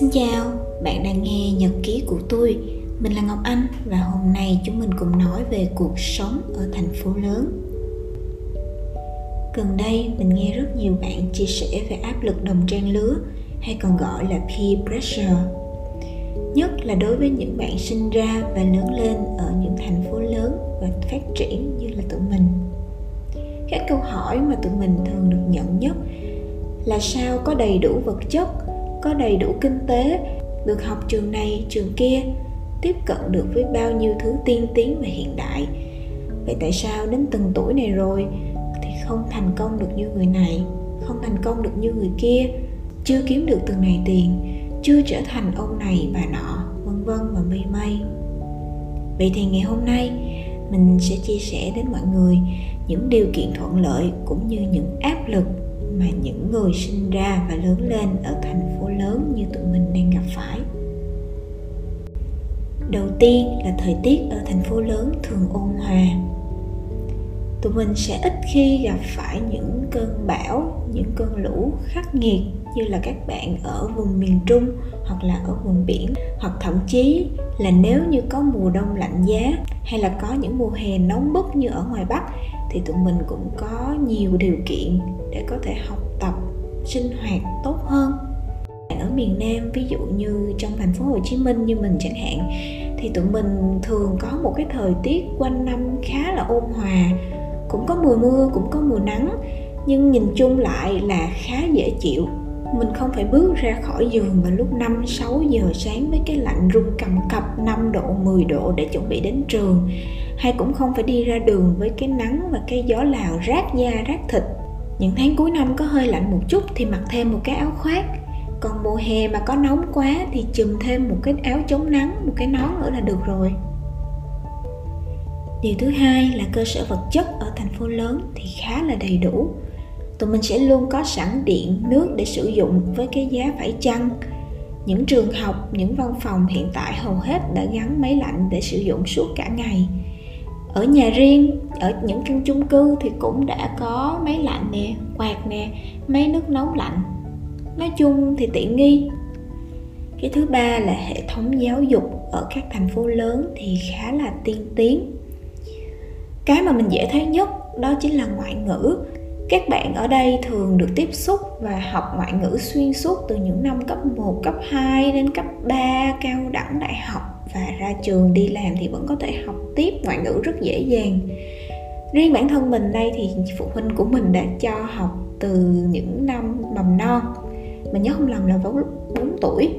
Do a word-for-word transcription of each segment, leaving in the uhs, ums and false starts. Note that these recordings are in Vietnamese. Xin chào, bạn đang nghe nhật ký của tôi. Mình là Ngọc Anh và hôm nay chúng mình cùng nói về cuộc sống ở thành phố lớn. Gần đây mình nghe rất nhiều bạn chia sẻ về áp lực đồng trang lứa hay còn gọi là peer pressure. Nhất là đối với những bạn sinh ra và lớn lên ở những thành phố lớn và phát triển như là tụi mình. Các câu hỏi mà tụi mình thường được nhận nhất là sao có đầy đủ vật chất, có đầy đủ kinh tế, được học trường này, trường kia, tiếp cận được với bao nhiêu thứ tiên tiến và hiện đại. Vậy tại sao đến từng tuổi này rồi thì không thành công được như người này, không thành công được như người kia, chưa kiếm được từng này tiền, chưa trở thành ông này bà nọ, vân vân và mây mây. Vậy thì ngày hôm nay mình sẽ chia sẻ đến mọi người những điều kiện thuận lợi cũng như những áp lực mà những người sinh ra và lớn lên ở thành phố lớn như tụi mình đang gặp phải. Đầu tiên là thời tiết ở thành phố lớn thường ôn hòa. Tụi mình sẽ ít khi gặp phải những cơn bão, những cơn lũ khắc nghiệt như là các bạn ở vùng miền Trung hoặc là ở vùng biển, hoặc thậm chí là nếu như có mùa đông lạnh giá hay là có những mùa hè nóng bức như ở ngoài Bắc thì tụi mình cũng có nhiều điều kiện để có thể học tập, sinh hoạt tốt hơn. Ở miền Nam, ví dụ như trong thành phố Hồ Chí Minh như mình chẳng hạn, thì tụi mình thường có một cái thời tiết quanh năm khá là ôn hòa, cũng có mùa mưa, cũng có mùa nắng, nhưng nhìn chung lại là khá dễ chịu. Mình không phải bước ra khỏi giường vào lúc năm sáu giờ sáng với cái lạnh run cầm cập năm độ, mười độ để chuẩn bị đến trường, hay cũng không phải đi ra đường với cái nắng và cái gió Lào rát da rát thịt. Những tháng cuối năm có hơi lạnh một chút thì mặc thêm một cái áo khoác, còn mùa hè mà có nóng quá thì chùm thêm một cái áo chống nắng, một cái nón nữa là được rồi. Điều thứ hai là cơ sở vật chất ở thành phố lớn thì khá là đầy đủ. Tụi mình sẽ luôn có sẵn điện, nước để sử dụng với cái giá phải chăng. Những trường học, những văn phòng hiện tại hầu hết đã gắn máy lạnh để sử dụng suốt cả ngày. Ở nhà riêng, ở những căn chung cư thì cũng đã có máy lạnh nè, quạt nè, máy nước nóng lạnh. Nói chung thì tiện nghi. Cái thứ ba là hệ thống giáo dục ở các thành phố lớn thì khá là tiên tiến. Cái mà mình dễ thấy nhất đó chính là ngoại ngữ. Các bạn ở đây thường được tiếp xúc và học ngoại ngữ xuyên suốt từ những năm cấp một, cấp hai đến cấp ba, cao đẳng, đại học, và ra trường đi làm thì vẫn có thể học tiếp ngoại ngữ rất dễ dàng. Riêng bản thân mình đây thì phụ huynh của mình đã cho học từ những năm mầm non, mình nhớ không lầm là vào lúc bốn tuổi.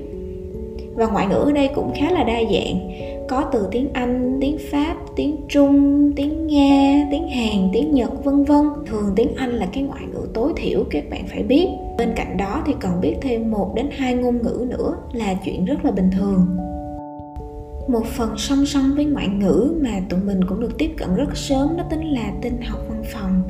Và ngoại ngữ ở đây cũng khá là đa dạng, có từ tiếng Anh, tiếng Pháp, tiếng Trung, tiếng Nga, tiếng Hàn, tiếng Nhật, vân vân. Thường tiếng Anh là cái ngoại ngữ tối thiểu các bạn phải biết. Bên cạnh đó thì còn biết thêm một đến hai ngôn ngữ nữa là chuyện rất là bình thường. Một phần song song với ngoại ngữ mà tụi mình cũng được tiếp cận rất sớm đó chính là tin học văn phòng.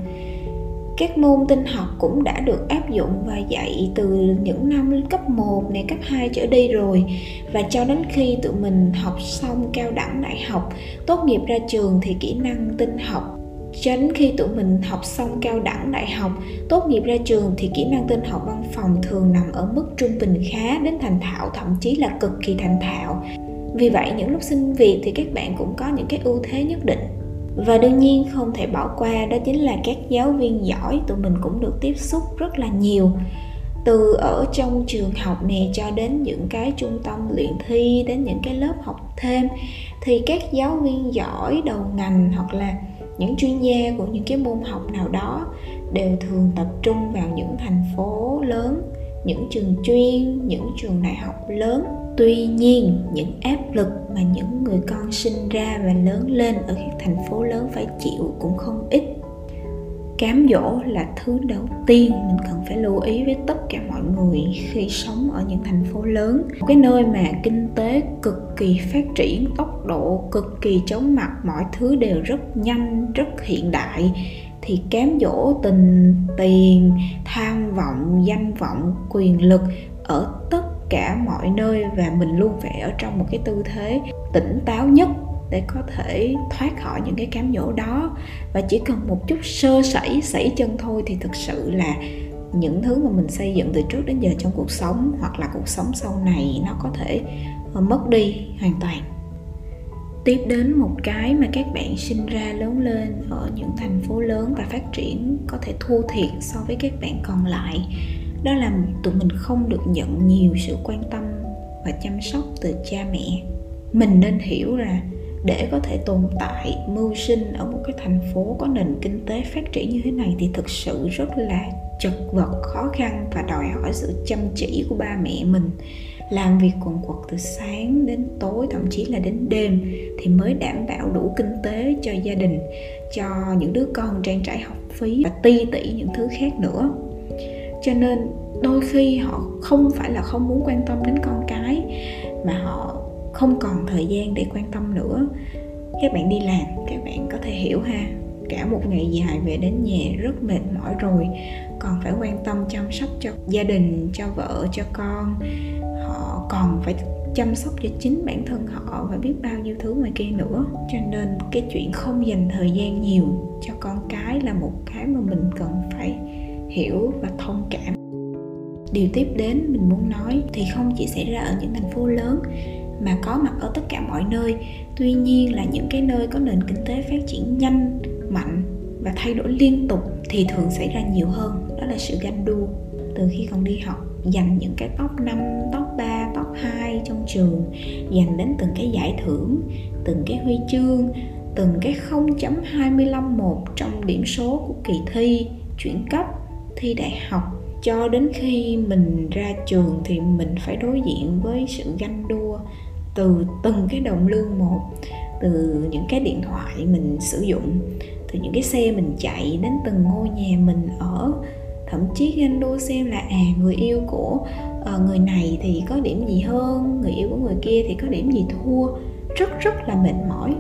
Các môn tin học cũng đã được áp dụng và dạy từ những năm cấp một, này, cấp hai trở đi rồi. Và cho đến khi tụi mình học xong cao đẳng đại học, tốt nghiệp ra trường thì kỹ năng tin học. Cho đến khi tụi mình học xong cao đẳng đại học, tốt nghiệp ra trường thì kỹ năng tin học văn phòng thường nằm ở mức trung bình khá đến thành thạo, thậm chí là cực kỳ thành thạo. Vì vậy những lúc xin việc thì các bạn cũng có những cái ưu thế nhất định. Và đương nhiên không thể bỏ qua đó chính là các giáo viên giỏi tụi mình cũng được tiếp xúc rất là nhiều. Từ ở trong trường học nè cho đến những cái trung tâm luyện thi, đến những cái lớp học thêm, thì các giáo viên giỏi đầu ngành hoặc là những chuyên gia của những cái môn học nào đó đều thường tập trung vào những thành phố lớn, những trường chuyên, những trường đại học lớn. Tuy nhiên, những áp lực mà những người con sinh ra và lớn lên ở các thành phố lớn phải chịu cũng không ít. Cám dỗ là thứ đầu tiên mình cần phải lưu ý với tất cả mọi người khi sống ở những thành phố lớn. Cái nơi mà kinh tế cực kỳ phát triển, tốc độ cực kỳ chóng mặt, mọi thứ đều rất nhanh, rất hiện đại, thì cám dỗ tình, tiền, tham vọng, danh vọng, quyền lực ở tất cả mọi nơi, và mình luôn phải ở trong một cái tư thế tỉnh táo nhất để có thể thoát khỏi những cái cám dỗ đó. Và chỉ cần một chút sơ sẩy, sẩy chân thôi thì thực sự là những thứ mà mình xây dựng từ trước đến giờ trong cuộc sống hoặc là cuộc sống sau này nó có thể mất đi hoàn toàn. Tiếp đến một cái mà các bạn sinh ra lớn lên ở những thành phố lớn và phát triển có thể thua thiệt so với các bạn còn lại, đó là tụi mình không được nhận nhiều sự quan tâm và chăm sóc từ cha mẹ. Mình nên hiểu là để có thể tồn tại, mưu sinh ở một cái thành phố có nền kinh tế phát triển như thế này thì thực sự rất là chật vật, khó khăn và đòi hỏi sự chăm chỉ của ba mẹ mình. Làm việc quần quật từ sáng đến tối, thậm chí là đến đêm thì mới đảm bảo đủ kinh tế cho gia đình, cho những đứa con trang trải học phí và ti tỉ những thứ khác nữa. Cho nên đôi khi họ không phải là không muốn quan tâm đến con cái, mà họ không còn thời gian để quan tâm nữa. Các bạn đi làm, các bạn có thể hiểu ha, cả một ngày dài về đến nhà rất mệt mỏi rồi, còn phải quan tâm chăm sóc cho gia đình, cho vợ, cho con. Họ còn phải chăm sóc cho chính bản thân họ và biết bao nhiêu thứ ngoài kia nữa. Cho nên cái chuyện không dành thời gian nhiều cho con cái là một cái mà mình cần phải hiểu và thông cảm. Điều tiếp đến mình muốn nói thì không chỉ xảy ra ở những thành phố lớn mà có mặt ở tất cả mọi nơi. Tuy nhiên là những cái nơi có nền kinh tế phát triển nhanh, mạnh và thay đổi liên tục thì thường xảy ra nhiều hơn. Đó là sự ganh đua. Từ khi còn đi học, giành những cái top năm, top ba, top hai trong trường, giành đến từng cái giải thưởng, từng cái huy chương, từng cái không chấm hai lăm một trong điểm số của kỳ thi, chuyển cấp, thi đại học. Cho đến khi mình ra trường thì mình phải đối diện với sự ganh đua từ từng cái đồng lương một, từ những cái điện thoại mình sử dụng, từ những cái xe mình chạy, đến từng ngôi nhà mình ở. Thậm chí ganh đua xem là à người yêu của à, người này thì có điểm gì hơn, người yêu của người kia thì có điểm gì thua. Rất rất là mệt mỏi.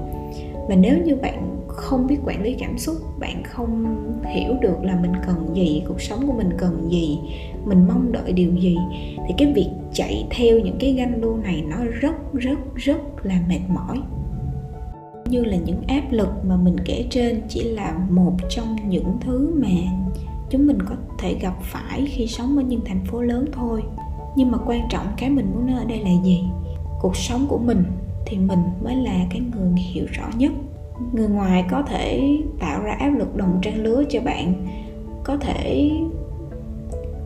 Và nếu như bạn không biết quản lý cảm xúc, bạn không hiểu được là mình cần gì, cuộc sống của mình cần gì, mình mong đợi điều gì, thì cái việc chạy theo những cái ganh đua này nó rất rất rất là mệt mỏi. Như là những áp lực mà mình kể trên chỉ là một trong những thứ mà chúng mình có thể gặp phải khi sống ở những thành phố lớn thôi. Nhưng mà quan trọng cái mình muốn nói ở đây là gì? Cuộc sống của mình thì mình mới là cái người hiểu rõ nhất. Người ngoài có thể tạo ra áp lực đồng trang lứa cho bạn, có thể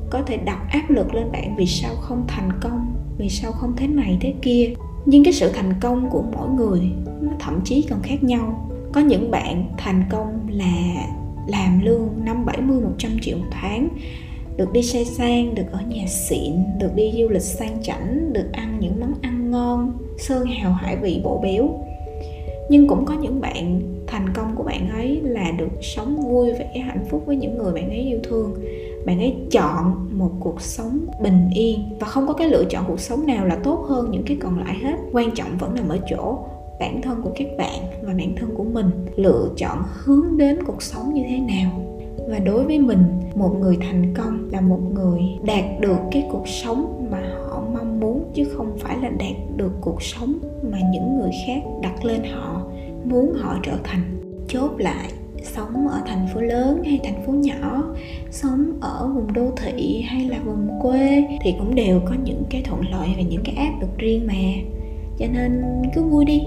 có thể đặt áp lực lên bạn vì sao không thành công, vì sao không thế này thế kia. Nhưng cái sự thành công của mỗi người nó thậm chí còn khác nhau. Có những bạn thành công là làm lương năm, bảy mươi, một trăm triệu một tháng, được đi xe sang, được ở nhà xịn, được đi du lịch sang chảnh, được ăn những món ăn ngon, sơn hào hải vị bổ béo. Nhưng cũng có những bạn thành công của bạn ấy là được sống vui vẻ, hạnh phúc với những người bạn ấy yêu thương. Bạn ấy chọn một cuộc sống bình yên và không có cái lựa chọn cuộc sống nào là tốt hơn những cái còn lại hết. Quan trọng vẫn nằm ở chỗ bản thân của các bạn và bản thân của mình lựa chọn hướng đến cuộc sống như thế nào. Và đối với mình, một người thành công là một người đạt được cái cuộc sống mà họ mong muốn, chứ không phải là đạt được cuộc sống mà những người khác đặt lên họ, muốn họ trở thành. Chốt lại, sống ở thành phố lớn hay thành phố nhỏ, sống ở vùng đô thị hay là vùng quê thì cũng đều có những cái thuận lợi và những cái áp lực riêng mà. Cho nên cứ vui đi,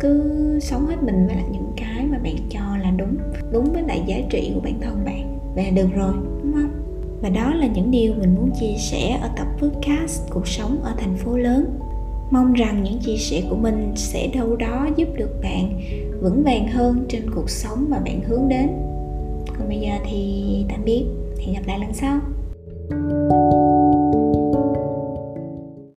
cứ sống hết mình với lại những cái mà bạn cho là đúng, đúng với lại giá trị của bản thân bạn và được rồi, đúng không? Và đó là những điều mình muốn chia sẻ ở tập podcast Cuộc sống ở thành phố lớn. Mong rằng những chia sẻ của mình sẽ đâu đó giúp được bạn vững vàng hơn trên cuộc sống mà bạn hướng đến. Còn bây giờ thì tạm biệt, hẹn gặp lại lần sau.